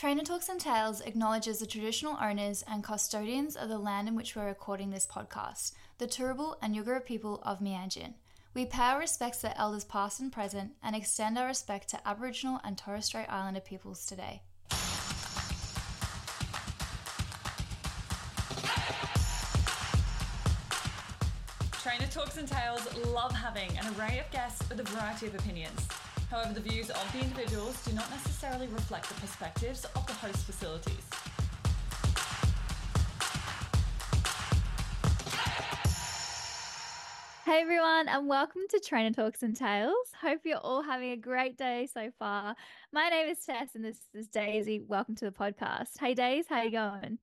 Trainer Talks and Tales acknowledges the traditional owners and custodians of the land in which we're recording this podcast, the Turrbal and Yuggera people of Mianjin. We pay our respects to elders past and present and extend our respect to Aboriginal and Torres Strait Islander peoples today. Trainer Talks and Tales love having an array of guests with a variety of opinions. However, the views of the individuals do not necessarily reflect the perspectives of the host facilities. Hey everyone, and welcome to Trainer Talks and Tales. Hope you're all having a great day so far. My name is Tess and this is Daisy. Welcome to the podcast. Hey Daisy, how you going?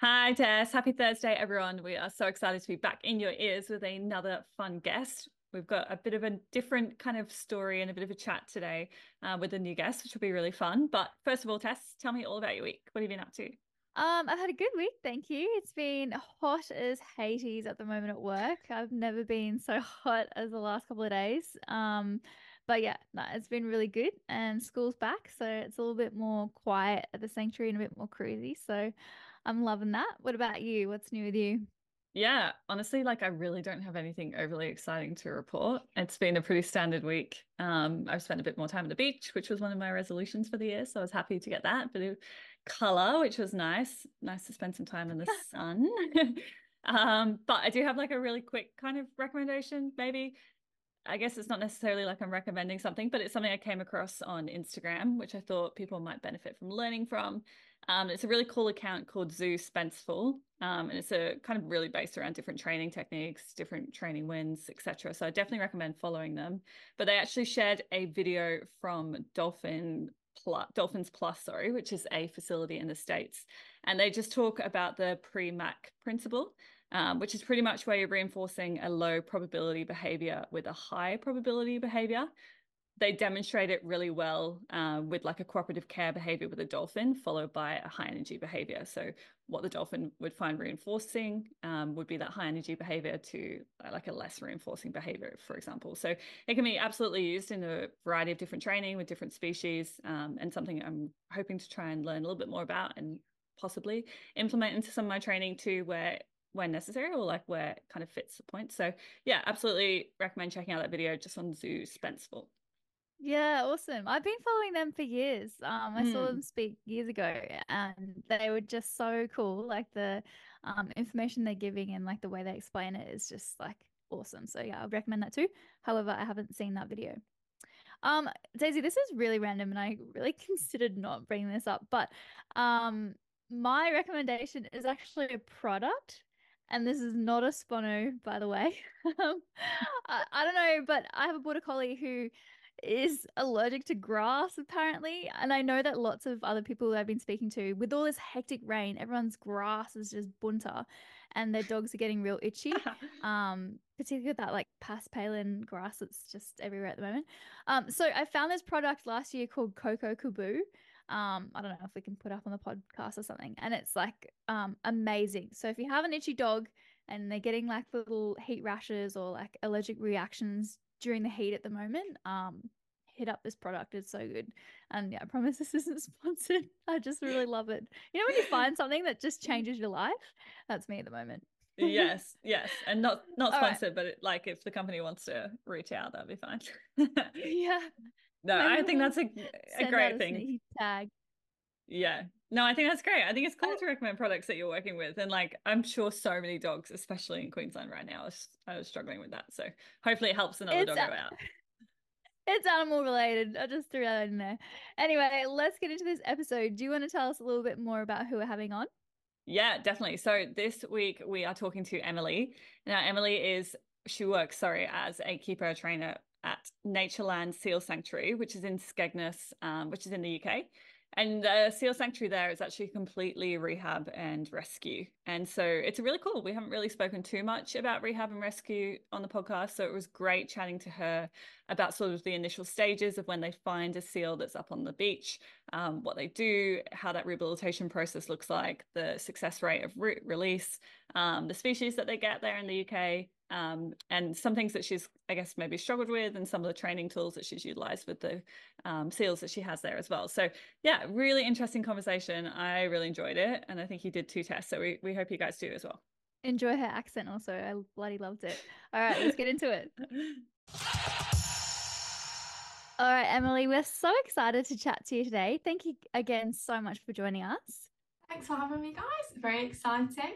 Hi Tess, happy Thursday everyone. We are so excited to be back in your ears with another fun guest. We've got a bit of a different kind of story and a bit of a chat today with a new guest, which will be really fun. But first of all, Tess, tell me all about your week. What have you been up to? I've had a good week, thank you. It's been hot as Hades at the moment at work. I've never been so hot as the last couple of days. But yeah, no, it's been really good. And school's back, so it's a little bit more quiet at the sanctuary and a bit more cruisy. So I'm loving that. What about you? What's new with you? Yeah, honestly, like I really don't have anything overly exciting to report. It's been a pretty standard week. I've spent a bit more time on the beach, which was one of my resolutions for the year. So I was happy to get that bit of colour, which was nice. Nice to spend some time in the sun. But I do have like a really quick kind of recommendation, maybe. I guess it's not necessarily like I'm recommending something, but it's something I came across on Instagram, which I thought people might benefit from learning from. It's a really cool account called Zoo Spensefull. And it's a kind of really based around different training techniques, different training wins, etc. So I definitely recommend following them. But they actually shared a video from Dolphins Plus, which is a facility in the States. And they just talk about the Premack principle, which is pretty much where you're reinforcing a low probability behavior with a high probability behavior. They demonstrate it really well with like a cooperative care behavior with a dolphin followed by a high energy behavior. So what the dolphin would find reinforcing would be that high energy behavior to like a less reinforcing behavior, for example. So it can be absolutely used in a variety of different training with different species and something I'm hoping to try and learn a little bit more about and possibly implement into some of my training too where necessary or like where it kind of fits the point. So yeah, absolutely recommend checking out that video just on Zoo Spensefull. Yeah, awesome. I've been following them for years. I saw them speak years ago and they were just so cool. Like the information they're giving and like the way they explain it is just like awesome. So yeah, I would recommend that too. However, I haven't seen that video. Daisy, this is really random and I really considered not bringing this up, but my recommendation is actually a product. And this is not a spono, by the way. I don't know, but I have a border collie who is allergic to grass apparently, and I know that lots of other people I've been speaking to, with all this hectic rain, everyone's grass is just bunter and their dogs are getting real itchy, particularly with that like Paspalin grass that's just everywhere at the moment. So I found this product last year called Coco Kaboo. I don't know if we can put up on the podcast or something, and it's like amazing. So if you have an itchy dog and they're getting like little heat rashes or like allergic reactions during the heat at the moment, hit up this product. It's so good. And yeah, I promise this isn't sponsored. I just really love it. You know when you find something that just changes your life? That's me at the moment. Yes. And not sponsored, right. But it, like if the company wants to reach out, that'd be fine. Yeah. No, maybe I think that's a great thing. Tag. Yeah. No, I think that's great. I think it's cool to recommend products that you're working with. And like, I'm sure so many dogs, especially in Queensland right now, I was struggling with that. So hopefully it helps another dog out. It's animal related. I just threw that in there. Anyway, let's get into this episode. Do you want to tell us a little bit more about who we're having on? Yeah, definitely. So this week we are talking to Emily. Now, Emily works as a keeper trainer at Natureland Seal Sanctuary, which is in Skegness, which is in the UK. And the seal sanctuary there is actually completely rehab and rescue. And so it's really cool. We haven't really spoken too much about rehab and rescue on the podcast. So it was great chatting to her about sort of the initial stages of when they find a seal that's up on the beach, what they do, how that rehabilitation process looks like, the success rate of root release, the species that they get there in the UK, and some things that she's, I guess, maybe struggled with, and some of the training tools that she's utilised with the seals that she has there as well. So yeah, really interesting conversation. I really enjoyed it, and I think he did 2 tests, so we hope you guys do as well. Enjoy her accent also. I bloody loved it. All right, let's get into it. All right, Emily, we're so excited to chat to you today. Thank you again so much for joining us. Thanks for having me, guys. Very exciting.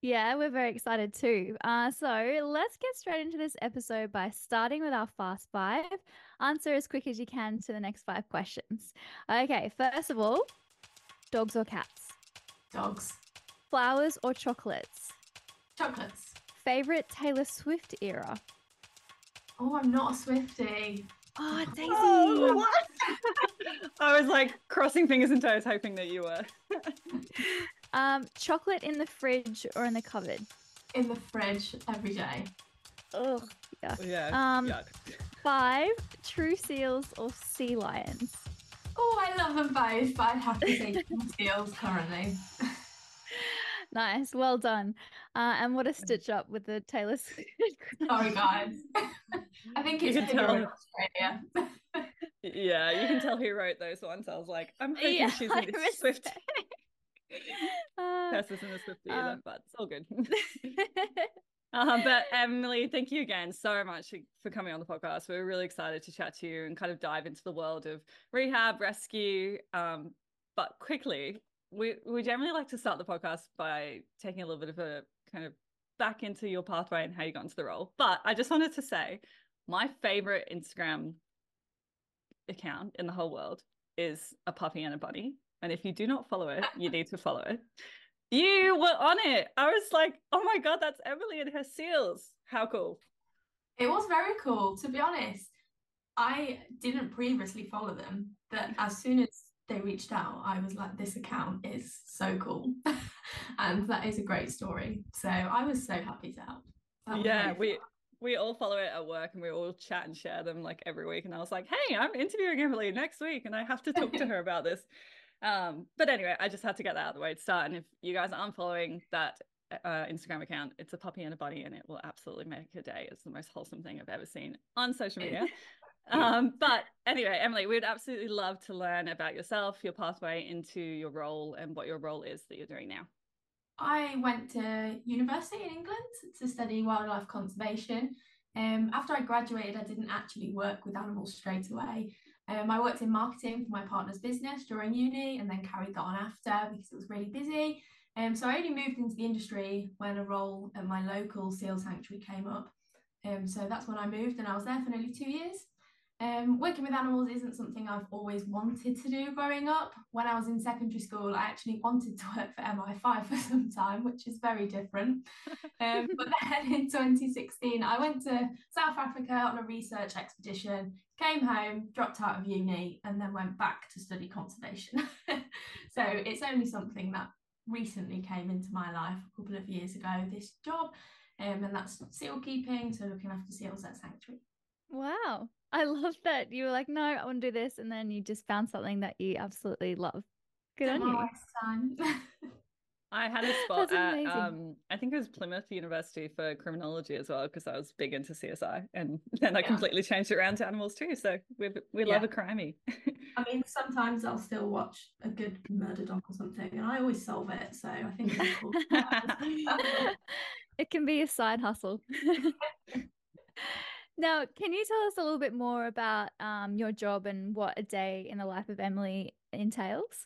Yeah, we're very excited too. So let's get straight into this episode by starting with our Fast Five. Answer as quick as you can to the next 5 questions. Okay, first of all, dogs or cats? Dogs. Flowers or chocolates? Chocolates. Favorite Taylor Swift era? Oh, I'm not a Swiftie. Oh, Daisy. Oh, what? I was like crossing fingers and toes hoping that you were. Chocolate in the fridge or in the cupboard? In the fridge every day. Oh, yuck. Yeah. Yuck. 5, true seals or sea lions? Oh, I love them both, but I'd have to say seals currently. Nice. Well done. And what a stitch up with the Taylor Swift. Sorry, guys. I think you can tell. Australia. Yeah, you can tell who wrote those ones. I was like, I'm hoping she's into Swift. Tess isn't a Swift either, but it's all good. But Emily, thank you again so much for coming on the podcast. We're really excited to chat to you and kind of dive into the world of rehab, rescue. But quickly, we generally like to start the podcast by taking a little bit of a kind of back into your pathway and how you got into the role. But I just wanted to say my favorite Instagram account in the whole world is a puppy and a bunny. And if you do not follow it, you need to follow it. You were on it. I was like, oh my God, that's Emily and her seals. How cool. It was very cool, to be honest. I didn't previously follow them, but as soon as they reached out, I was like, this account is so cool. And that is a great story. So I was so happy to help. Yeah, we all follow it at work and we all chat and share them like every week. And I was like, hey, I'm interviewing Emily next week and I have to talk to her about this. But anyway, I just had to get that out of the way to start. And if you guys aren't following that Instagram account, it's a puppy and a bunny, and it will absolutely make your day. It's the most wholesome thing I've ever seen on social media. But anyway, Emily, we'd absolutely love to learn about yourself, your pathway into your role, and what your role is that you're doing now. I went to university in England to study wildlife conservation. After I graduated, I didn't actually work with animals straight away. I worked in marketing for my partner's business during uni and then carried that on after because it was really busy. So I only moved into the industry when a role at my local seal sanctuary came up. So that's when I moved, and I was there for nearly 2 years. Working with animals isn't something I've always wanted to do growing up. When I was in secondary school, I actually wanted to work for MI5 for some time, which is very different. But then in 2016, I went to South Africa on a research expedition, came home, dropped out of uni, and then went back to study conservation. So it's only something that recently came into my life a couple of years ago, this job, and that's seal keeping, so looking after seals at sanctuary. Wow. I love that you were like, no, I want to do this. And then you just found something that you absolutely love. Good on you. Son. I had a spot at, I think it was Plymouth University for criminology as well, because I was big into CSI. And then I completely changed it around to animals too. So we love a crimey. I mean, sometimes I'll still watch a good murder doc or something, and I always solve it. So I think that's cool. It can be a side hustle. Now, can you tell us a little bit more about your job and what a day in the life of Emily entails?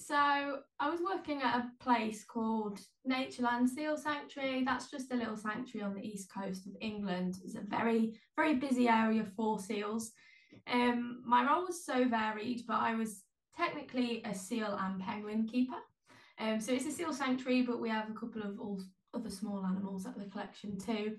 So I was working at a place called Natureland Seal Sanctuary. That's just a little sanctuary on the east coast of England. It's a very, very busy area for seals. My role was so varied, but I was technically a seal and penguin keeper. So it's a seal sanctuary, but we have a couple of other small animals at the collection too.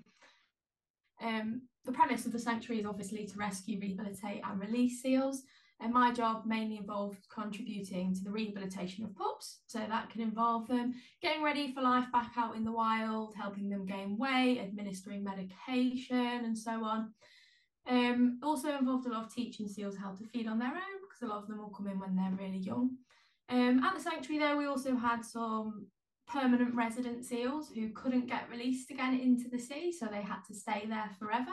The premise of the sanctuary is obviously to rescue, rehabilitate and release seals, and my job mainly involved contributing to the rehabilitation of pups, so that can involve them getting ready for life back out in the wild, helping them gain weight, administering medication and so on. Also involved a lot of teaching seals how to feed on their own, because a lot of them will come in when they're really young. At the sanctuary there, we also had some permanent resident seals who couldn't get released again into the sea, so they had to stay there forever.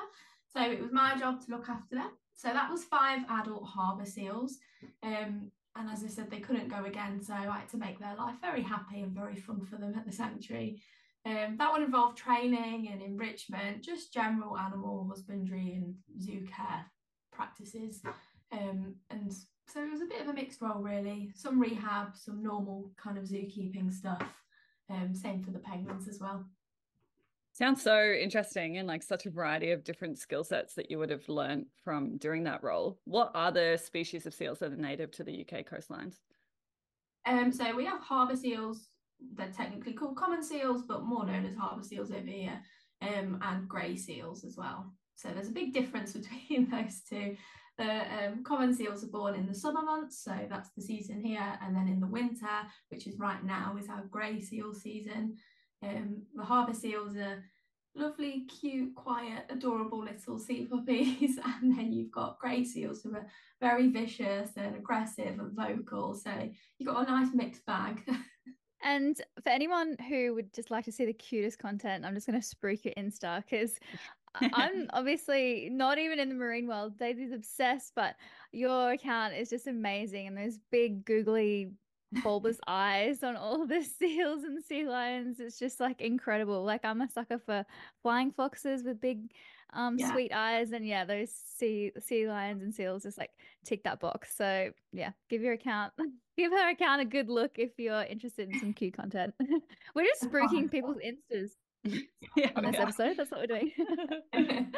So it was my job to look after them. So that was 5 adult harbour seals. And as I said, they couldn't go again, so I had to make their life very happy and very fun for them at the sanctuary. That one involved training and enrichment, just general animal husbandry and zoo care practices. And so it was a bit of a mixed role, really. Some rehab, some normal kind of zookeeping stuff. Same for the penguins as well. Sounds so interesting, and like such a variety of different skill sets that you would have learned from doing that role. What other species of seals that are native to the UK coastlines? So we have harbour seals. They're technically called common seals, but more known as harbour seals over here, and grey seals as well. So there's a big difference between those two. The common seals are born in the summer months, so that's the season here, and then in the winter, which is right now, is our grey seal season. The harbour seals are lovely, cute, quiet, adorable little sea puppies. And then you've got grey seals who are very vicious and aggressive and vocal. So you've got a nice mixed bag. And for anyone who would just like to see the cutest content, I'm just going to spruik your Insta, because I'm obviously not even in the marine world. Daisy's obsessed, but your account is just amazing. And those big googly bulbous eyes on all the seals and sea lions, it's just like incredible. Like, I'm a sucker for flying foxes with big sweet eyes, and yeah, those sea lions and seals just like tick that box. So yeah, give her account a good look if you're interested in some cute content. We're just spruiking people's Instas on this episode. That's what we're doing.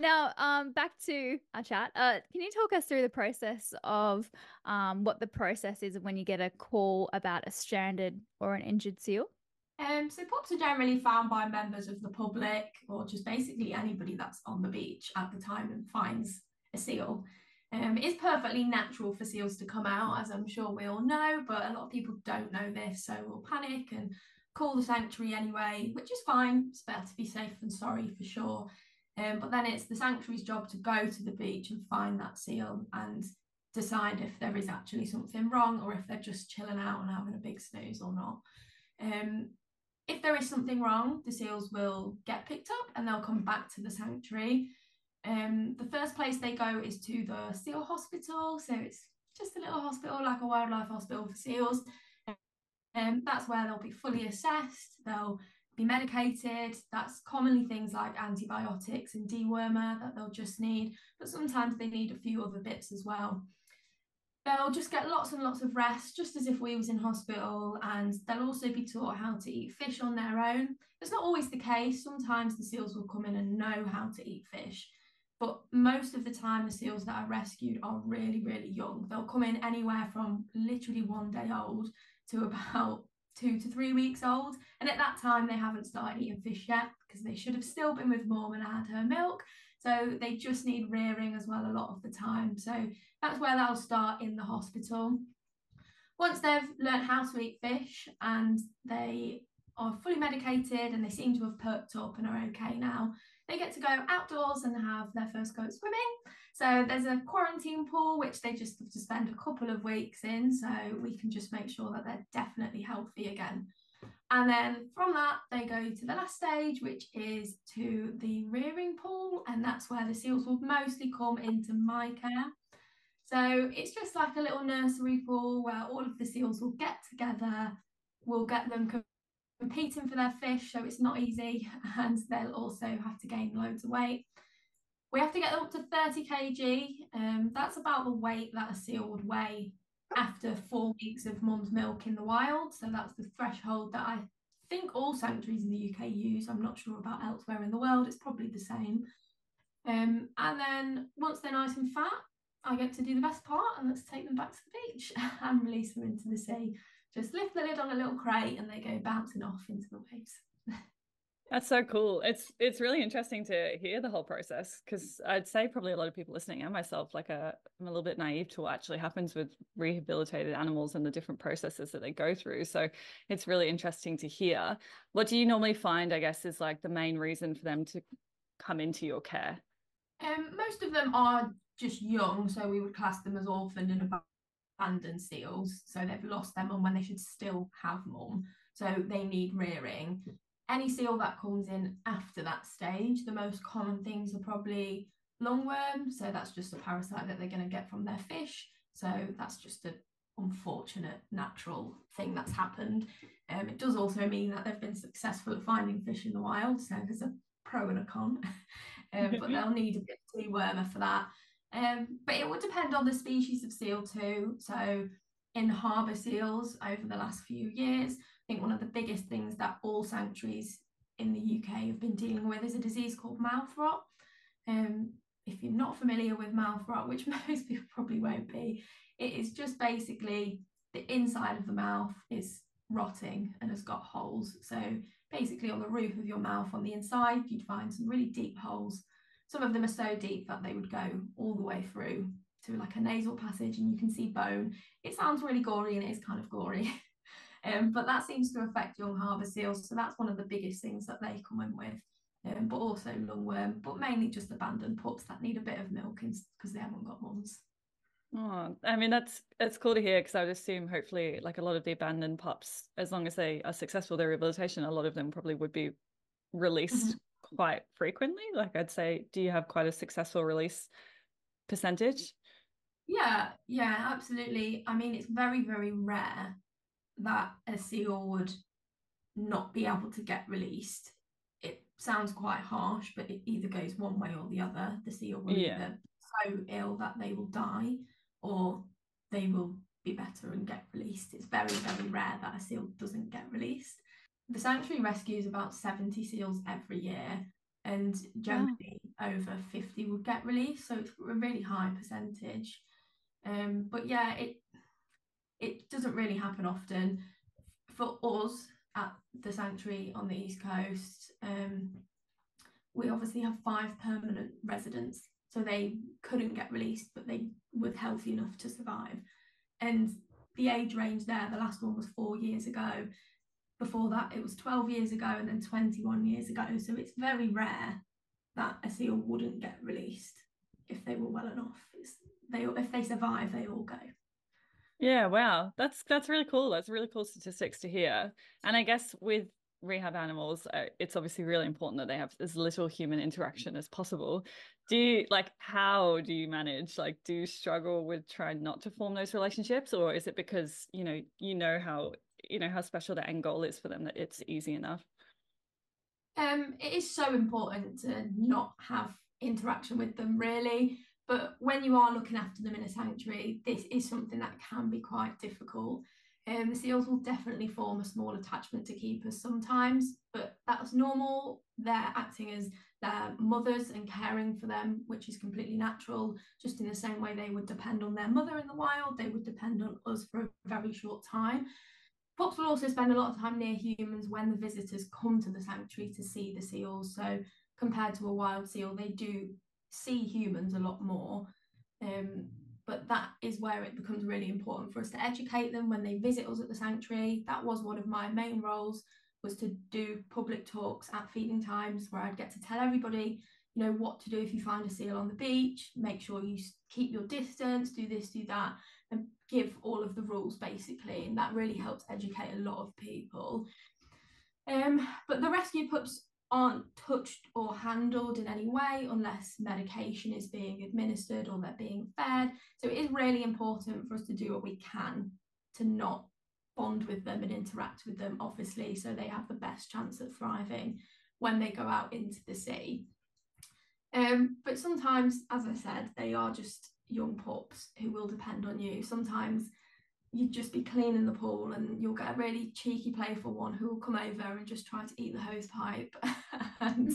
Now, back to our chat. Can you talk us through the process of what the process is when you get a call about a stranded or an injured seal? So pups are generally found by members of the public, or just basically anybody that's on the beach at the time and finds a seal. It is perfectly natural for seals to come out, as I'm sure we all know, but a lot of people don't know this, so we'll panic and call the sanctuary anyway, which is fine. It's better to be safe than sorry, for sure. But then it's the sanctuary's job to go to the beach and find that seal and decide if there is actually something wrong or if they're just chilling out and having a big snooze or not. If there is something wrong, the seals will get picked up and they'll come back to the sanctuary. The first place they go is to the seal hospital. So it's just a little hospital, like a wildlife hospital for seals. That's where they'll be fully assessed. They'll be medicated. That's commonly things like antibiotics and dewormer that they'll just need, but sometimes they need a few other bits as well. They'll just get lots and lots of rest, just as if we was in hospital, and they'll also be taught how to eat fish on their own. It's not always the case. Sometimes the seals will come in and know how to eat fish, but most of the time the seals that are rescued are really, really young. They'll come in anywhere from literally 1 day old to about 2 to 3 weeks old, and at that time they haven't started eating fish yet, because they should have still been with Mom and had her milk. So they just need rearing as well a lot of the time, so that's where they'll start, in the hospital. Once they've learned how to eat fish and they are fully medicated and they seem to have perked up and are okay now, they get to go outdoors and have their first go at swimming. So there's a quarantine pool which they just have to spend a couple of weeks in, so we can just make sure that they're definitely healthy again. And then from that they go to the last stage, which is to the rearing pool, and that's where the seals will mostly come into my care. So it's just like a little nursery pool where all of the seals will get together. We'll get them competing for their fish, so it's not easy, and they'll also have to gain loads of weight. We have to get them up to 30 kg. That's about the weight that a seal would weigh after 4 weeks of mum's milk in the wild, so that's the threshold that I think all sanctuaries in the UK use. I'm not sure about elsewhere in the world, it's probably the same. And then once they're nice and fat, I get to do the best part, and let's take them back to the beach and release them into the sea. Just lift the lid on a little crate and they go bouncing off into the waves. That's so cool. It's really interesting to hear the whole process, because I'd say probably a lot of people listening, and myself, like I'm a little bit naive to what actually happens with rehabilitated animals and the different processes that they go through. So it's really interesting to hear. What do you normally find, I guess, is like the main reason for them to come into your care? Most of them are just young, so we would class them as orphaned and abandoned seals. So they've lost their mum when they should still have mum. So they need rearing. Any seal that comes in after that stage, the most common things are probably lungworm. So that's just a parasite that they're going to get from their fish. So that's just an unfortunate natural thing that's happened. It does also mean that they've been successful at finding fish in the wild. So there's a pro and a con, but they'll need a bit of dewormer for that. But it would depend on the species of seal too. So in harbour seals over the last few years, I think one of the biggest things that all sanctuaries in the UK have been dealing with is a disease called mouth rot. If you're not familiar with mouth rot, which most people probably won't be, it is just basically the inside of the mouth is rotting and has got holes. So basically on the roof of your mouth on the inside, you'd find some really deep holes. Some of them are so deep that they would go all the way through to like a nasal passage and you can see bone. It sounds really gory and it is kind of gory, but that seems to affect young harbour seals. So that's one of the biggest things that they come in with, but also lungworm, but mainly just abandoned pups that need a bit of milking because they haven't got mums. Oh, I mean, that's cool to hear, because I would assume hopefully like a lot of the abandoned pups, as long as they are successful, their rehabilitation, a lot of them probably would be released quite frequently. Like I'd say, do you have quite a successful release percentage? Yeah, absolutely. I mean, it's very, very rare that a seal would not be able to get released. It sounds quite harsh, but it either goes one way or the other. The seal will either be so ill that they will die, or they will be better and get released. It's very, very rare that a seal doesn't get released. The sanctuary rescues about 70 seals every year, and generally over 50 would get released, so it's a really high percentage. But yeah, it doesn't really happen often. For us at the sanctuary on the East Coast, we obviously have 5 permanent residents. So they couldn't get released, but they were healthy enough to survive. And the age range there, the last one was 4 years ago. Before that, it was 12 years ago and then 21 years ago. So it's very rare that a seal wouldn't get released if they were well enough. If they survive, they all go. Yeah, wow. That's really cool. That's really cool statistics to hear. And I guess with rehab animals, it's obviously really important that they have as little human interaction as possible. Do you, like, how do you manage, like, do you struggle with trying not to form those relationships, or is it because you know how special the end goal is for them that it's easy enough? It is so important to not have interaction with them, really, but when you are looking after them in a sanctuary, this is something that can be quite difficult. The seals will definitely form a small attachment to keepers sometimes, but that's normal. They're acting as their mothers and caring for them, which is completely natural. Just in the same way they would depend on their mother in the wild, they would depend on us for a very short time. Pups will also spend a lot of time near humans when the visitors come to the sanctuary to see the seals. So compared to a wild seal, they do see humans a lot more. But that is where it becomes really important for us to educate them when they visit us at the sanctuary. That was one of my main roles, was to do public talks at feeding times where I'd get to tell everybody, you know, what to do if you find a seal on the beach, make sure you keep your distance, do this, do that, and give all of the rules basically. And that really helps educate a lot of people. But the rescue pups aren't touched or handled in any way unless medication is being administered or they're being fed. So it is really important for us to do what we can to not bond with them and interact with them, obviously, so they have the best chance at thriving when they go out into the sea. But sometimes, as I said, they are just young pups who will depend on you. Sometimes you'd just be cleaning the pool and you'll get a really cheeky, playful one who will come over and just try to eat the hose pipe and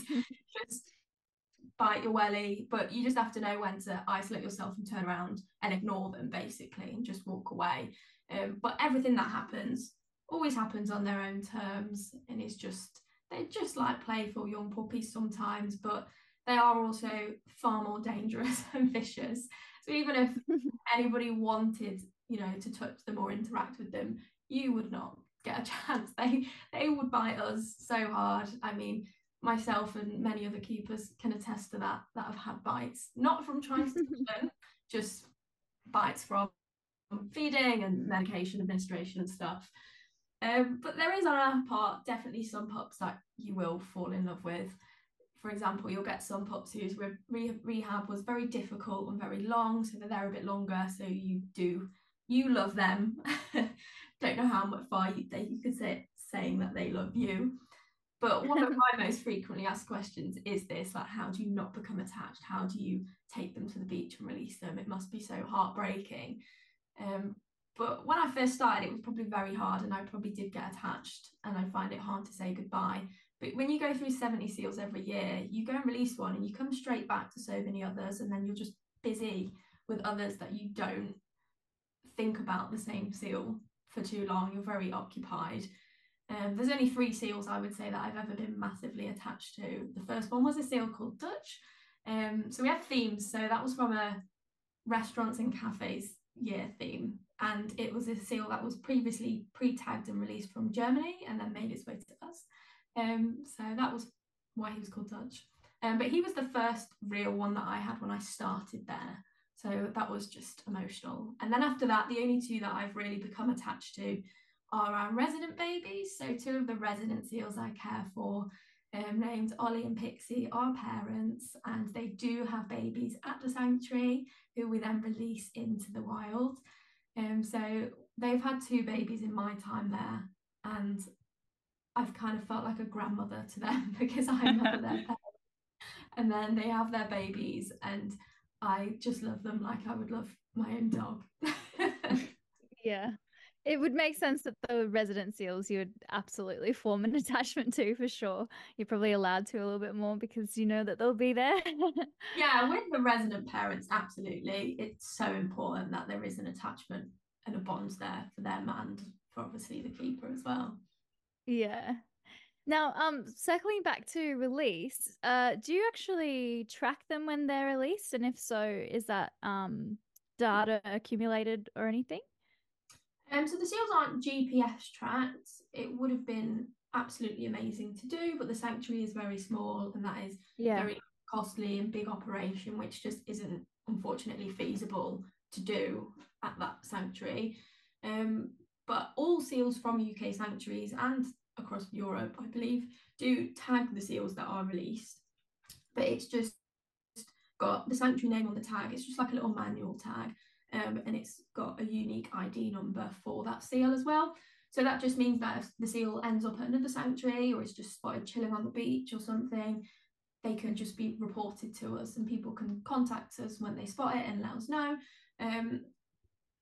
just bite your welly. But you just have to know when to isolate yourself and turn around and ignore them, basically, and just walk away. But everything that happens always happens on their own terms, and it's just, they're just like playful young puppies sometimes, but they are also far more dangerous and vicious. So even if anybody wanted, you know, to touch them or interact with them, you would not get a chance. They would bite us so hard. I mean, myself and many other keepers can attest to that, that have had bites, not from trying to keep them, just bites from feeding and medication administration and stuff. But there is on our part definitely some pups that you will fall in love with. For example, you'll get some pups whose rehab was very difficult and very long, so they're there a bit longer, so you love them. Don't know how much far you could say saying that they love you. But one of my most frequently asked questions is this, like, how do you not become attached? How do you take them to the beach and release them? It must be so heartbreaking. But when I first started, it was probably very hard, and I probably did get attached, and I find it hard to say goodbye. But when you go through 70 seals every year, you go and release one and you come straight back to so many others, and then you're just busy with others that you don't think about the same seal for too long. You're very occupied. There's only 3 seals I would say that I've ever been massively attached to. The first one was a seal called Dutch. So we have themes. So that was from a restaurants and cafes year theme. And it was a seal that was previously pre-tagged and released from Germany and then made its way to us. So that was why he was called Dutch. But he was the first real one that I had when I started there. So that was just emotional. And then after that, the only 2 that I've really become attached to are our resident babies. So 2 of the resident seals I care for, named Ollie and Pixie, are parents, and they do have babies at the sanctuary who we then release into the wild. So they've had 2 babies in my time there, and I've kind of felt like a grandmother to them because I'm never their parent. And then they have their babies, and I just love them like I would love my own dog. Yeah. It would make sense that the resident seals you would absolutely form an attachment to, for sure. You're probably allowed to a little bit more because you know that they'll be there. Yeah, with the resident parents, absolutely. It's so important that there is an attachment and a bond there for them and for obviously the keeper as well. Yeah. Now, circling back to release, do you actually track them when they're released? And if so, is that data accumulated or anything? So the seals aren't GPS tracked. It would have been absolutely amazing to do, but the sanctuary is very small, and that is very costly and big operation, which just isn't unfortunately feasible to do at that sanctuary. But all seals from UK sanctuaries and across Europe, I believe, do tag the seals that are released. But it's just got the sanctuary name on the tag. It's just like a little manual tag. And it's got a unique ID number for that seal as well. So that just means that if the seal ends up at another sanctuary or is just spotted chilling on the beach or something, they can just be reported to us, and people can contact us when they spot it and let us know.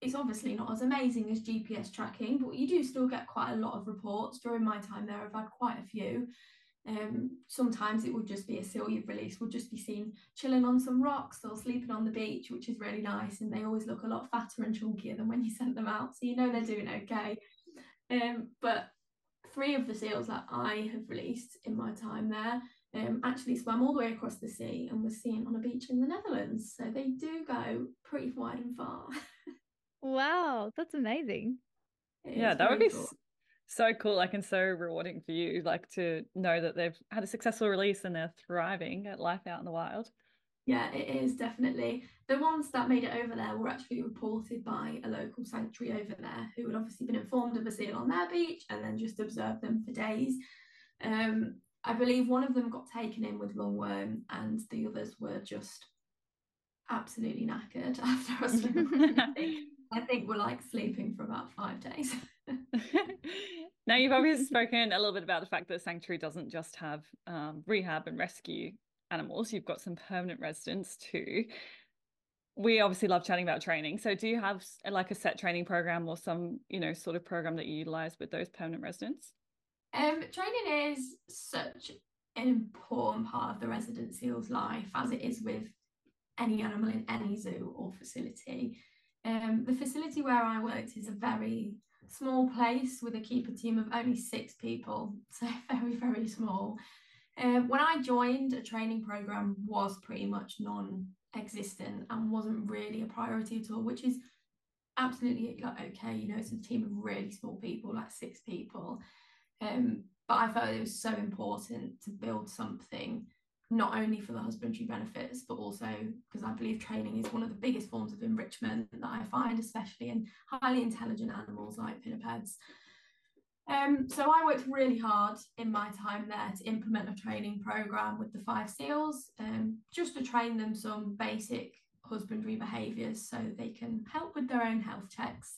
It's obviously not as amazing as GPS tracking, but you do still get quite a lot of reports. During my time there, I've had quite a few. Sometimes it will just be a seal you've released will just be seen chilling on some rocks or sleeping on the beach, which is really nice, and they always look a lot fatter and chunkier than when you sent them out, so you know they're doing okay. But 3 of the seals that I have released in my time there actually swam all the way across the sea and was seen on a beach in the Netherlands, so they do go pretty wide and far. Wow, that's amazing. Yeah, that would be cool. So cool, like, and so rewarding for you, like, to know that they've had a successful release and they're thriving at life out in the wild. Yeah, it is definitely. The ones that made it over there were actually reported by a local sanctuary over there who had obviously been informed of a seal on their beach and then just observed them for days. I believe one of them got taken in with lungworm and the others were just absolutely knackered after us. I think we're like sleeping for about 5 days. Now, you've obviously spoken a little bit about the fact that the sanctuary doesn't just have rehab and rescue animals. You've got some permanent residents too. We obviously love chatting about training. So do you have like a set training program or some, you know, sort of program that you utilize with those permanent residents? Training is such an important part of the resident seal's life, as it is with any animal in any zoo or facility. The facility where I worked is a very small place with a keeper team of only 6 people, so very, very small. When I joined, a training program was pretty much non-existent and wasn't really a priority at all, which is absolutely, like, okay, you know, it's a team of really small people, like 6 people. But I felt it was so important to build something, not only for the husbandry benefits, but also because I believe training is one of the biggest forms of enrichment that I find, especially in highly intelligent animals like pinnipeds. So I worked really hard in my time there to implement a training programme with the 5 seals, just to train them some basic husbandry behaviours so they can help with their own health checks,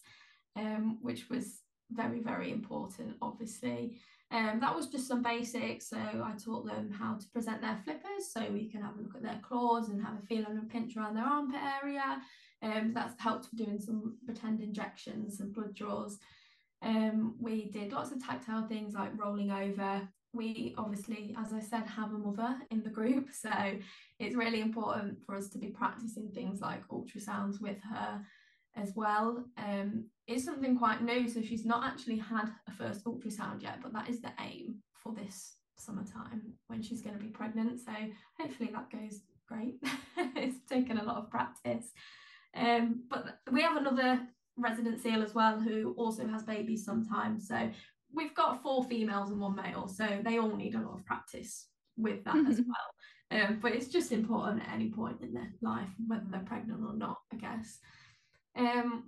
which was very, very important, obviously. That was just some basics. So I taught them how to present their flippers, so we can have a look at their claws and have a feel and a pinch around their armpit area. That's helped with doing some pretend injections and blood draws. We did lots of tactile things like rolling over. We obviously, as I said, have a mother in the group, so it's really important for us to be practicing things like ultrasounds with her as well. It's something quite new, so she's not actually had a first ultrasound yet, but that is the aim for this summertime when she's going to be pregnant, so hopefully that goes great. It's taken a lot of practice. But we have another resident seal as well who also has babies sometimes, so we've got 4 females and 1 male, so they all need a lot of practice with that as well. But it's just important at any point in their life, whether they're pregnant or not, I guess.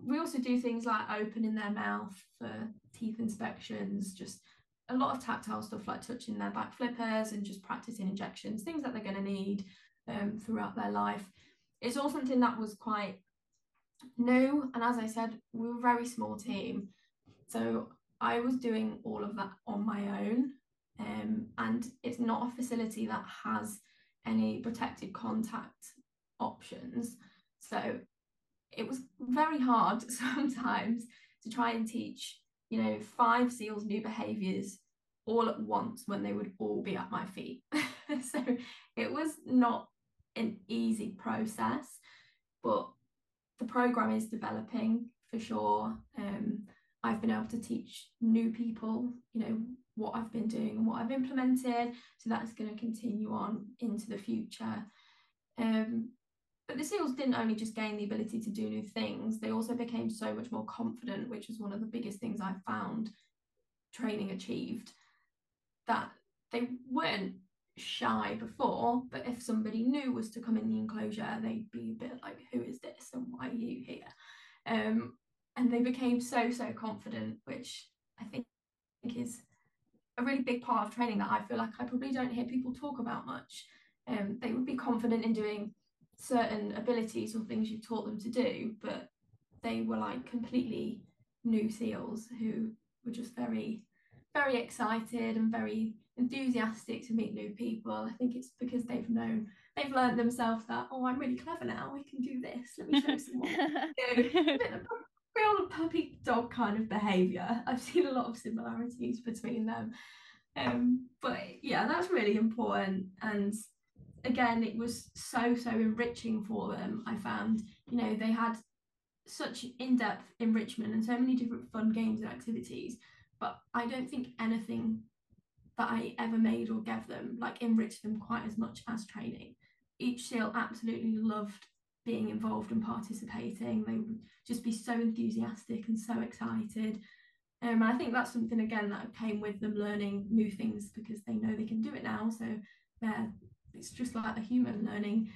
We also do things like opening their mouth for teeth inspections, just a lot of tactile stuff like touching their back flippers and just practicing injections, things that they're going to need throughout their life. It's all something that was quite new, and as I said, we were a very small team, so I was doing all of that on my own, and it's not a facility that has any protected contact options, so it was very hard sometimes to try and teach, you know, 5 seals new behaviours all at once when they would all be at my feet. So it was not an easy process, but the programme is developing for sure. I've been able to teach new people, you know, what I've been doing and what I've implemented, so that's going to continue on into the future. But the seals didn't only just gain the ability to do new things, they also became so much more confident, which was one of the biggest things I found training achieved, that they weren't shy before, but if somebody new was to come in the enclosure, they'd be a bit like, who is this and why are you here? And they became so confident, which I think is a really big part of training that I feel like I probably don't hear people talk about much. They would be confident in doing certain abilities or things you've taught them to do, but they were like completely new seals who were just very, very excited and very enthusiastic to meet new people. I think it's because they've learned themselves that, oh, I'm really clever now, I can do this, let me show someone. A bit of real puppy dog kind of behaviour. I've seen a lot of similarities between them. But yeah, that's really important, and again, it was so enriching for them. I found, you know, they had such in-depth enrichment and so many different fun games and activities, but I don't think anything that I ever made or gave them like enriched them quite as much as training. Each seal absolutely loved being involved and participating. They would just be so enthusiastic and so excited, and I think that's something again that came with them learning new things, because they know they can do it now, so it's just like a human learning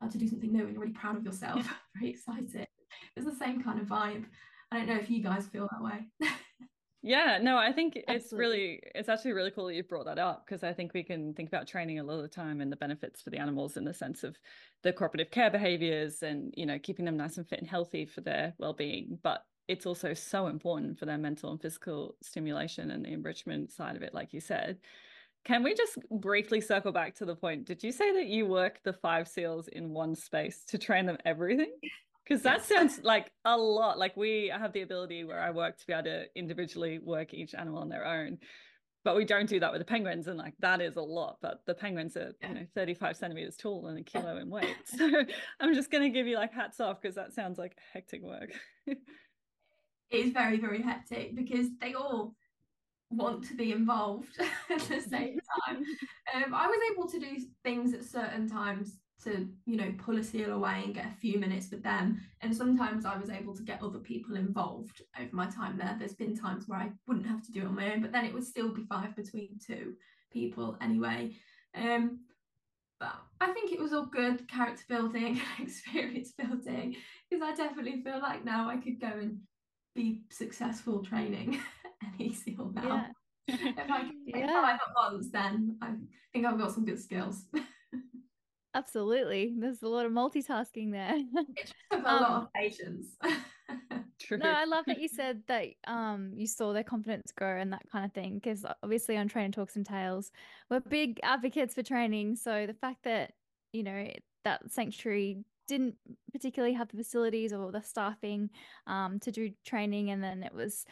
how to do something new and you're really proud of yourself. Very excited. It's the same kind of vibe. I don't know if you guys feel that way. Yeah, no, I think it's actually really cool that you brought that up, because I think we can think about training a lot of the time and the benefits for the animals in the sense of the cooperative care behaviors and, you know, keeping them nice and fit and healthy for their well-being, but it's also so important for their mental and physical stimulation and the enrichment side of it, like you said. Can we just briefly circle back to the point? Did you say that you work the 5 seals in one space to train them everything? Because that sounds like a lot. Like we have the ability where I work to be able to individually work each animal on their own, but we don't do that with the penguins. And like, that is a lot, but the penguins are, you know, 35 centimeters tall and 1 kilo in weight. So I'm just going to give you like hats off, because that sounds like hectic work. It is very, very hectic, because they all want to be involved at the same time. I was able to do things at certain times to, you know, pull a seal away and get a few minutes with them. And sometimes I was able to get other people involved over my time there. There's been times where I wouldn't have to do it on my own, but then it would still be five between two people anyway. But I think it was all good character building, experience building, because I definitely feel like now I could go and be successful training any seal now. Yeah. If I can take 5 at once, then I think I've got some good skills. Absolutely. There's a lot of multitasking there. It's just a lot of patience. True. No, I love that you said that you saw their confidence grow and that kind of thing, because obviously on Trainer Talks and Tails, we're big advocates for training. So the fact that, you know, that sanctuary didn't particularly have the facilities or the staffing to do training, and then it was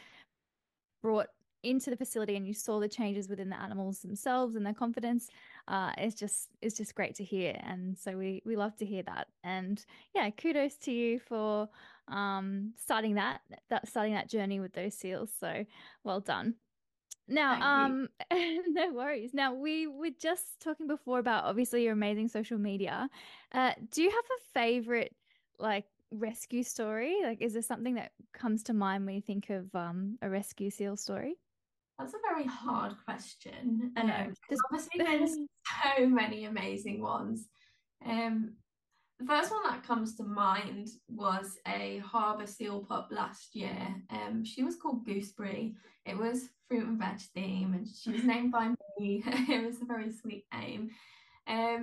brought into the facility and you saw the changes within the animals themselves and their confidence, it's just great to hear. And so we love to hear that. And yeah, kudos to you for starting that journey with those seals. So well done. Now, no worries. Now, we were just talking before about obviously your amazing social media. Do you have a favorite like rescue story? Like, is there something that comes to mind when you think of a rescue seal story? That's a very hard question. I know. Obviously there's so many amazing ones. The first one that comes to mind was a harbour seal pup last year. She was called Gooseberry. It was fruit and veg theme, and she was named by me. It was a very sweet name.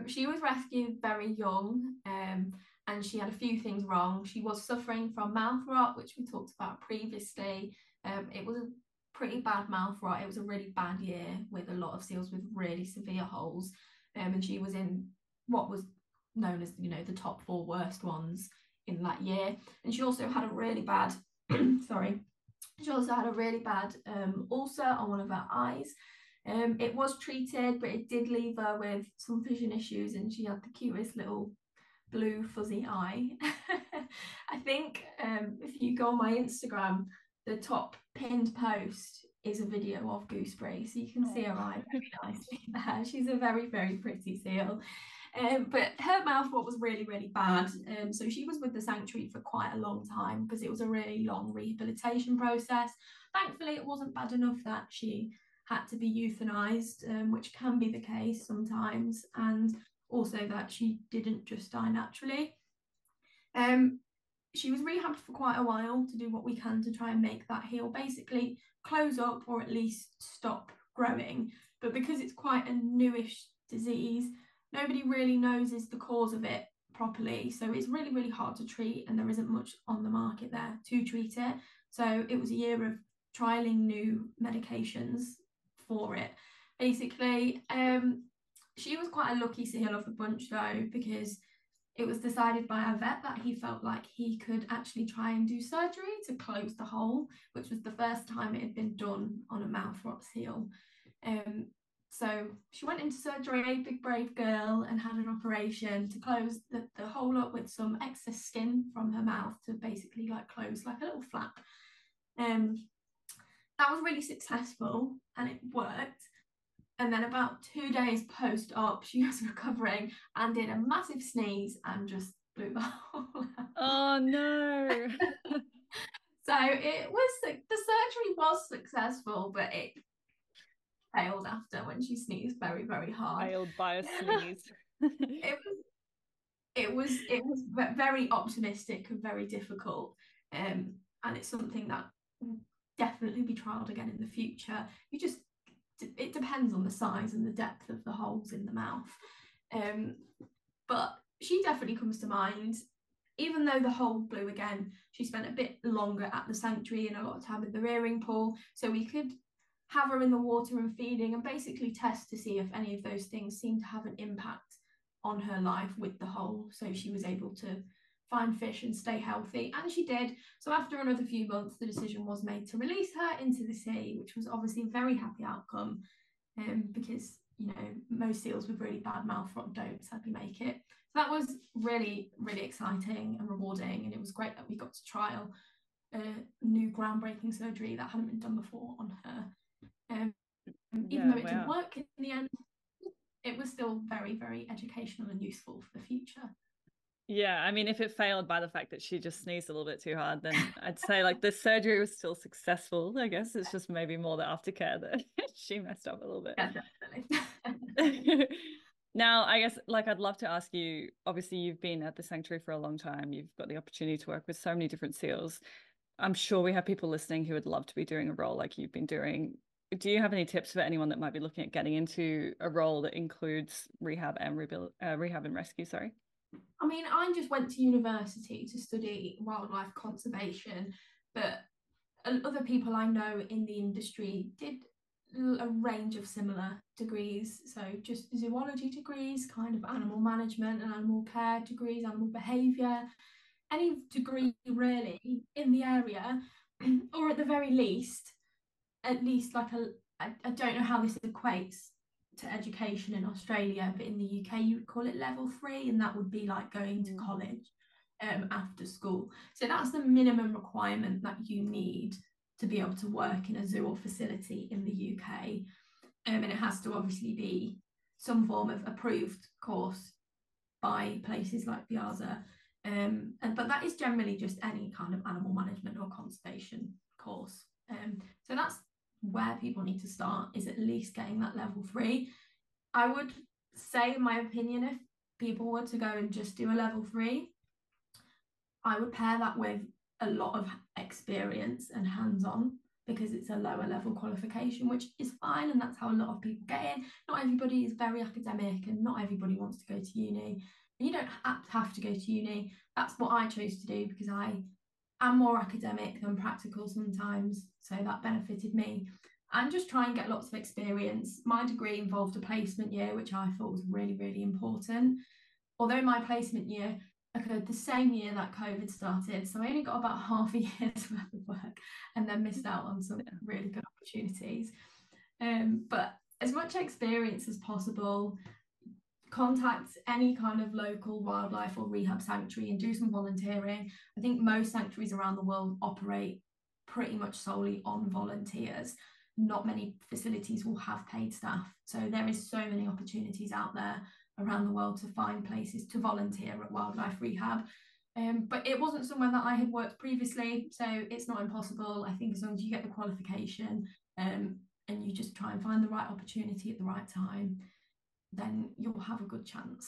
She was rescued very young, and she had a few things wrong. She was suffering from mouth rot, which we talked about previously. It was a pretty bad mouth rot. It was a really bad year with a lot of seals with really severe holes, and she was in what was known as, you know, the top 4 worst ones in that year. And she also had a really bad ulcer on one of her eyes. It was treated, but it did leave her with some vision issues, and she had the cutest little blue fuzzy eye. I think if you go on my Instagram, the top pinned post is a video of Gooseberry, so you can see her eye very nicely there. She's a very, very pretty seal. But her mouth rot was really, really bad. So she was with the sanctuary for quite a long time because it was a really long rehabilitation process. Thankfully, it wasn't bad enough that she had to be euthanized, which can be the case sometimes, and also that she didn't just die naturally. She was rehabbed for quite a while to do what we can to try and make that heel basically close up or at least stop growing. But because it's quite a newish disease, nobody really knows is the cause of it properly. So it's really, really hard to treat, and there isn't much on the market there to treat it. So it was a year of trialing new medications for it, basically. She was quite a lucky seal of the bunch though, because it was decided by our vet that he felt like he could actually try and do surgery to close the hole, which was the first time it had been done on a mouth rot seal. So she went into surgery, big brave girl, and had an operation to close the hole up with some excess skin from her mouth to basically like close like a little flap. That was really successful and it worked. And then about 2 days post-op, she was recovering and did a massive sneeze and just blew the hole out. Oh, no. So the surgery was successful, but it failed after when she sneezed very, very hard. Failed by a sneeze. It was very optimistic and very difficult. And it's something that will definitely be trialled again in the future. It depends on the size and the depth of the holes in the mouth. But she definitely comes to mind. Even though the hole blew again, she spent a bit longer at the sanctuary and a lot of time at the rearing pool. So we could have her in the water and feeding and basically test to see if any of those things seemed to have an impact on her life with the hole. So she was able to find fish and stay healthy, and she did. So after another few months, the decision was made to release her into the sea, which was obviously a very happy outcome, because, you know, most seals with really bad mouth rot don't sadly make it. So that was really, really exciting and rewarding, and it was great that we got to trial a new groundbreaking surgery that hadn't been done before on her. Even though it didn't work in the end, it was still very, very educational and useful for the future. Yeah, I mean, if it failed by the fact that she just sneezed a little bit too hard, then I'd say like the surgery was still successful. I guess it's just maybe more the aftercare that she messed up a little bit. Yeah, definitely. Now, I guess, like, I'd love to ask you, obviously you've been at the sanctuary for a long time. You've got the opportunity to work with so many different seals. I'm sure we have people listening who would love to be doing a role like you've been doing. Do you have any tips for anyone that might be looking at getting into a role that includes rehab and rehab and rescue? Sorry. I mean, I just went to university to study wildlife conservation, but other people I know in the industry did a range of similar degrees. So just zoology degrees, kind of animal management and animal care degrees, animal behaviour, any degree really in the area, or at the very least, at least like I don't know how this equates to education in Australia, but in the UK you would call it level 3, and that would be like going to college after school. So that's the minimum requirement that you need to be able to work in a zoo or facility in the UK, and it has to obviously be some form of approved course by places like Piazza, but that is generally just any kind of animal management or conservation course. So that's where people need to start, is at least getting that level 3. I would say, in my opinion, if people were to go and just do a level 3, I would pair that with a lot of experience and hands-on, because it's a lower level qualification, which is fine, and that's how a lot of people get in. Not everybody is very academic, and not everybody wants to go to uni, and you don't have to go to uni. That's what I chose to do, because I'm more academic than practical sometimes, so that benefited me. And just try and get lots of experience. My degree involved a placement year, which I thought was really, really important. Although my placement year occurred the same year that COVID started, so I only got about half a year's worth of work and then missed out on some really good opportunities. But as much experience as possible, contact any kind of local wildlife or rehab sanctuary and do some volunteering. I think most sanctuaries around the world operate pretty much solely on volunteers. Not many facilities will have paid staff. So there is so many opportunities out there around the world to find places to volunteer at wildlife rehab. But it wasn't somewhere that I had worked previously, so it's not impossible. I think as long as you get the qualification and you just try and find the right opportunity at the right time, then you'll have a good chance.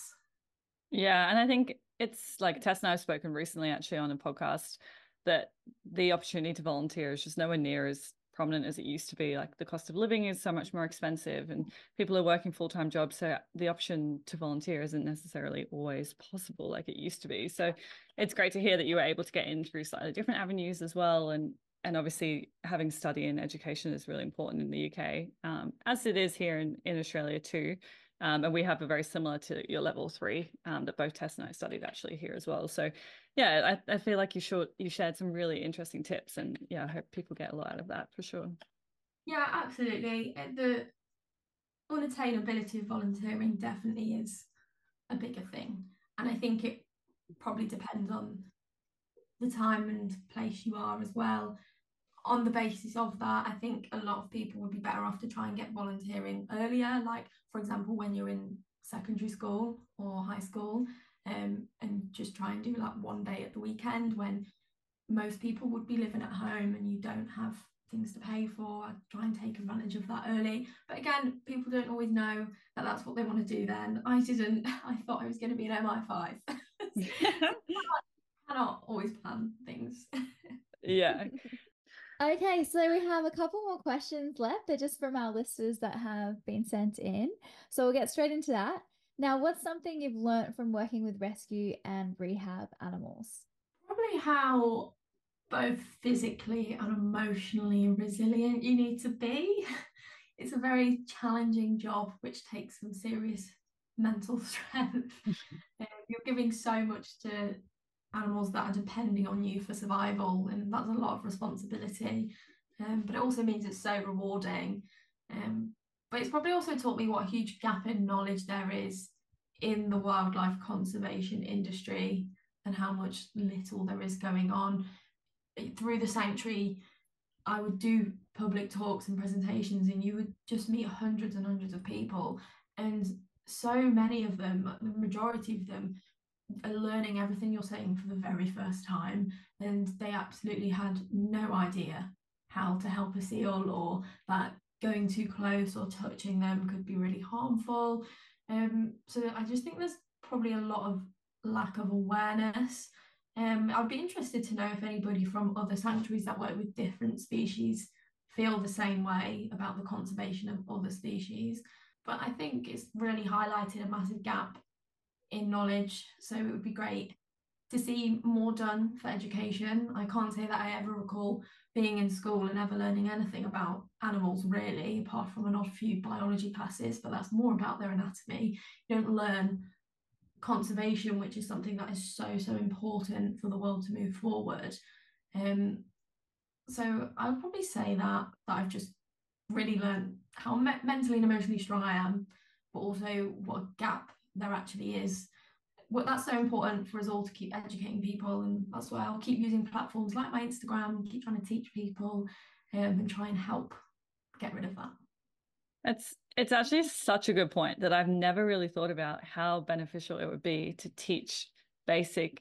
Yeah, and I think it's like Tess and I have spoken recently actually on a podcast that the opportunity to volunteer is just nowhere near as prominent as it used to be. Like the cost of living is so much more expensive and people are working full-time jobs, so the option to volunteer isn't necessarily always possible like it used to be. So it's great to hear that you were able to get in through slightly different avenues as well, and obviously having study and education is really important in the UK, as it is here in Australia too. And we have a very similar to your level 3 that both Tess and I studied actually here as well. So yeah, I feel like you shared some really interesting tips, and yeah, I hope people get a lot out of that for sure. Yeah, absolutely. The unattainability of volunteering definitely is a bigger thing. And I think it probably depends on the time and place you are as well. On the basis of that, I think a lot of people would be better off to try and get volunteering earlier, like for example when you're in secondary school or high school, and just try and do like one day at the weekend when most people would be living at home and you don't have things to pay for. I'd try and take advantage of that early, but again, people don't always know that that's what they want to do then. I didn't. I thought I was going to be an MI5. I cannot always plan things. Yeah. Okay, so we have a couple more questions left. They're just from our listeners that have been sent in. So we'll get straight into that. Now, what's something you've learned from working with rescue and rehab animals? Probably how both physically and emotionally resilient you need to be. It's a very challenging job, which takes some serious mental strength. You're giving so much to animals that are depending on you for survival, and that's a lot of responsibility, but it also means it's so rewarding, but it's probably also taught me what a huge gap in knowledge there is in the wildlife conservation industry and how much little there is going on. Through the sanctuary I would do public talks and presentations, and you would just meet hundreds and hundreds of people, and so many of them, the majority of them, are learning everything you're saying for the very first time, and they absolutely had no idea how to help a seal, or that going too close or touching them could be really harmful. So I just think there's probably a lot of lack of awareness. I'd be interested to know if anybody from other sanctuaries that work with different species feel the same way about the conservation of other species. But I think it's really highlighted a massive gap in knowledge. So it would be great to see more done for education. I can't say that I ever recall being in school and ever learning anything about animals, really, apart from an odd few biology classes, but that's more about their anatomy. You don't learn conservation, which is something that is so, so important for the world to move forward. So I would probably say that I've just really learned how mentally and emotionally strong I am, but also what a gap there actually is. Well, that's so important for us all to keep educating people, and that's why I'll keep using platforms like my Instagram, keep trying to teach people and try and help get rid of that. It's actually such a good point that I've never really thought about, how beneficial it would be to teach basic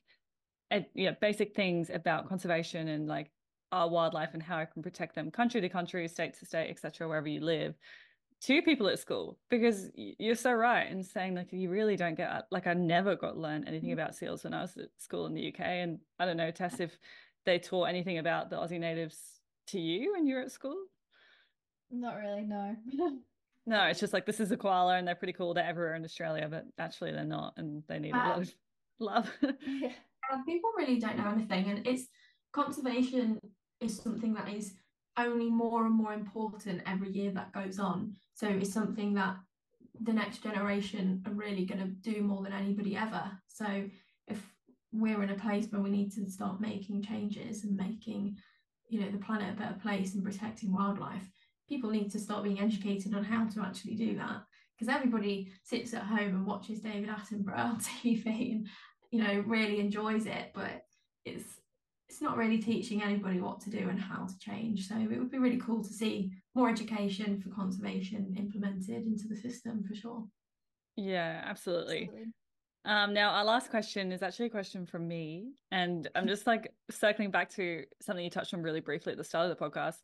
things about conservation and like our wildlife and how I can protect them country to country, state to state, etc., wherever you live, to people at school. Because you're so right in saying, like, you really don't get, like, I never got learned anything about seals when I was at school in the UK. And I don't know, Tess, if they taught anything about the Aussie natives to you when you were at school? Not really, no. No, it's just like, this is a koala and they're pretty cool, they're everywhere in Australia, but actually they're not, and they need a lot of love. Yeah. People really don't know anything, and it's conservation is something that is only more and more important every year that goes on. So it's something that the next generation are really going to do more than anybody ever. So if we're in a place where we need to start making changes and making, you know, the planet a better place and protecting wildlife, people need to start being educated on how to actually do that. Because everybody sits at home and watches David Attenborough on TV and, you know, really enjoys it, but it's not really teaching anybody what to do and how to change. So it would be really cool to see more education for conservation implemented into the system, for sure. Yeah, absolutely. Now our last question is actually a question from me, and I'm just like circling back to something you touched on really briefly at the start of the podcast.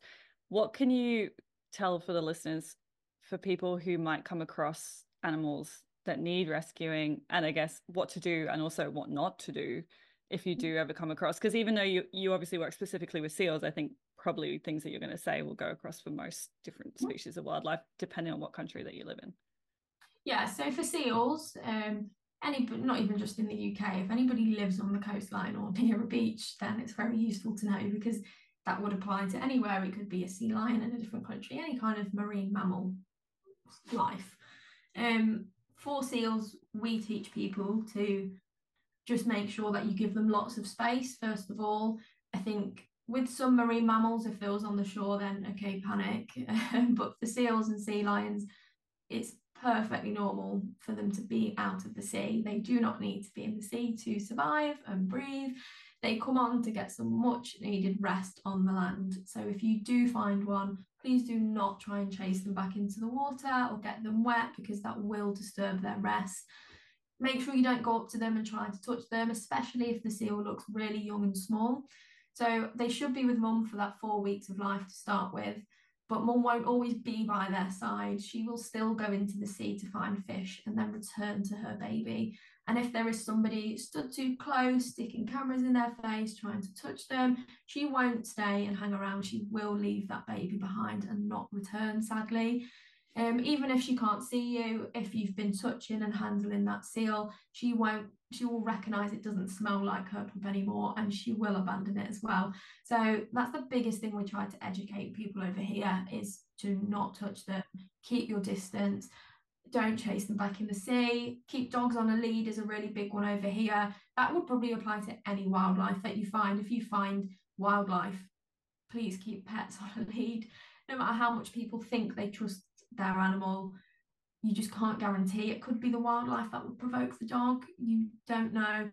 What can you tell for the listeners, for people who might come across animals that need rescuing, and I guess what to do and also what not to do if you do ever come across? Because even though you obviously work specifically with seals, I think probably things that you're going to say will go across for most different species of wildlife, depending on what country that you live in. Yeah, so for seals, not even just in the UK, if anybody lives on the coastline or near a beach, then it's very useful to know, because that would apply to anywhere. It could be a sea lion in a different country, any kind of marine mammal life. For seals, we teach people to just make sure that you give them lots of space, first of all. I think with some marine mammals, if there was on the shore, then okay, panic. But for seals and sea lions, it's perfectly normal for them to be out of the sea. They do not need to be in the sea to survive and breathe. They come on to get some much needed rest on the land. So if you do find one, please do not try and chase them back into the water or get them wet, because that will disturb their rest. Make sure you don't go up to them and try to touch them, especially if the seal looks really young and small. So they should be with mum for that 4 weeks of life to start with, but mum won't always be by their side. She will still go into the sea to find fish and then return to her baby. And if there is somebody stood too close, sticking cameras in their face, trying to touch them, she won't stay and hang around. She will leave that baby behind and not return, sadly. Even if she can't see you, if you've been touching and handling that seal, she will recognise it doesn't smell like her pup anymore, and she will abandon it as well. So that's the biggest thing we try to educate people over here, is to not touch them, keep your distance, don't chase them back in the sea. Keep dogs on a lead is a really big one over here. That would probably apply to any wildlife that you find. If you find wildlife, please keep pets on a lead. No matter how much people think they trust their animal, you just can't guarantee. It could be the wildlife that would provoke the dog, you don't know.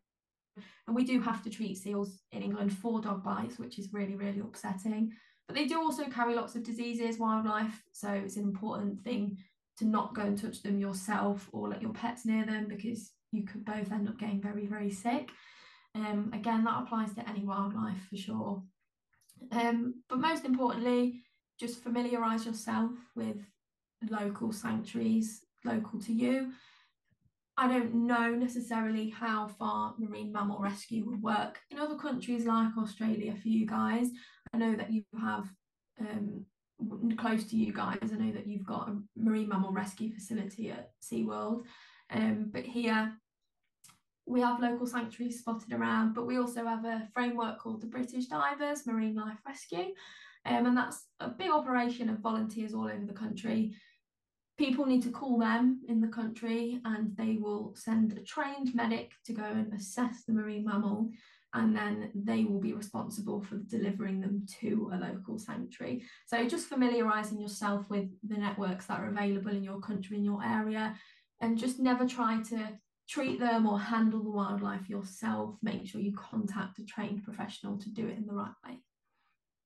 And we do have to treat seals in England for dog bites, which is really, really upsetting. But they do also carry lots of diseases, wildlife, so it's an important thing to not go and touch them yourself or let your pets near them, because you could both end up getting very, very sick. Again, that applies to any wildlife for sure. But most importantly, just familiarise yourself with local sanctuaries local to you. I don't know necessarily how far marine mammal rescue would work in other countries like Australia for you guys. I know that you have, close to you guys, I know that you've got a marine mammal rescue facility at SeaWorld, but here we have local sanctuaries spotted around, but we also have a framework called the British Divers Marine Life Rescue, and that's a big operation of volunteers all over the country. People need to call them in the country and they will send a trained medic to go and assess the marine mammal, and then they will be responsible for delivering them to a local sanctuary. So just familiarising yourself with the networks that are available in your country, in your area, and just never try to treat them or handle the wildlife yourself. Make sure you contact a trained professional to do it in the right way.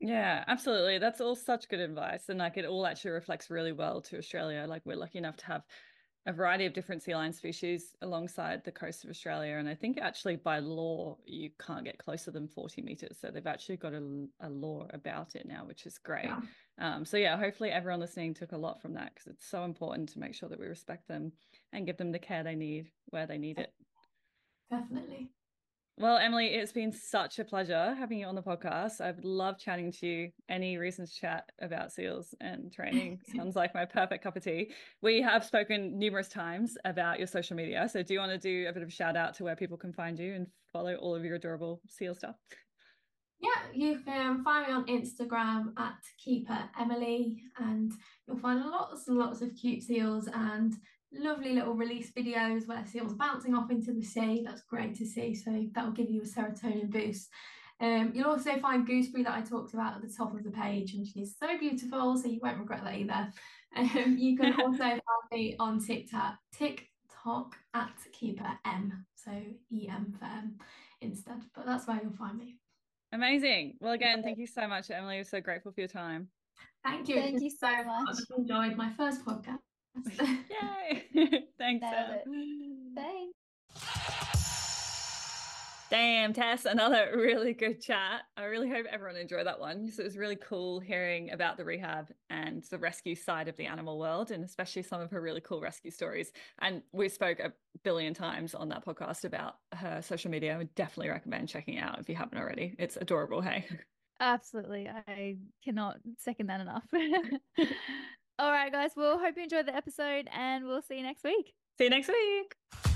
Yeah, absolutely. That's all such good advice. And like, it all actually reflects really well to Australia. Like, we're lucky enough to have a variety of different sea lion species alongside the coast of Australia. And I think actually by law, you can't get closer than 40 meters. So they've actually got a law about it now, which is great. Yeah. So yeah, hopefully everyone listening took a lot from that, because it's so important to make sure that we respect them and give them the care they need where they need it. Definitely. Well, Emily, it's been such a pleasure having you on the podcast. I've loved chatting to you. Any reason to chat about seals and training sounds like my perfect cup of tea. We have spoken numerous times about your social media. So do you want to do a bit of a shout out to where people can find you and follow all of your adorable seal stuff? Yeah, you can find me on Instagram at keeperemily, and you'll find lots and lots of cute seals and lovely little release videos where seals bouncing off into the sea. That's great to see, so that'll give you a serotonin boost. You'll also find Gooseberry that I talked about at the top of the page, and she's so beautiful, so you won't regret that either. You can also find me on TikTok at keeperem, so em for em instead, but that's where you'll find me. Amazing. Well, again, thank you so much, Emily. We're so grateful for your time. Thank you so much. I enjoyed my first podcast. Yay. Thanks. Damn, Tess, another really good chat. I really hope everyone enjoyed that one. So it was really cool hearing about the rehab and the rescue side of the animal world, and especially some of her really cool rescue stories. And we spoke a billion times on that podcast about her social media. I would definitely recommend checking out if you haven't already. It's adorable, hey? Absolutely. I cannot second that enough. All right, guys. Well, hope you enjoyed the episode, and we'll see you next week. See you next week.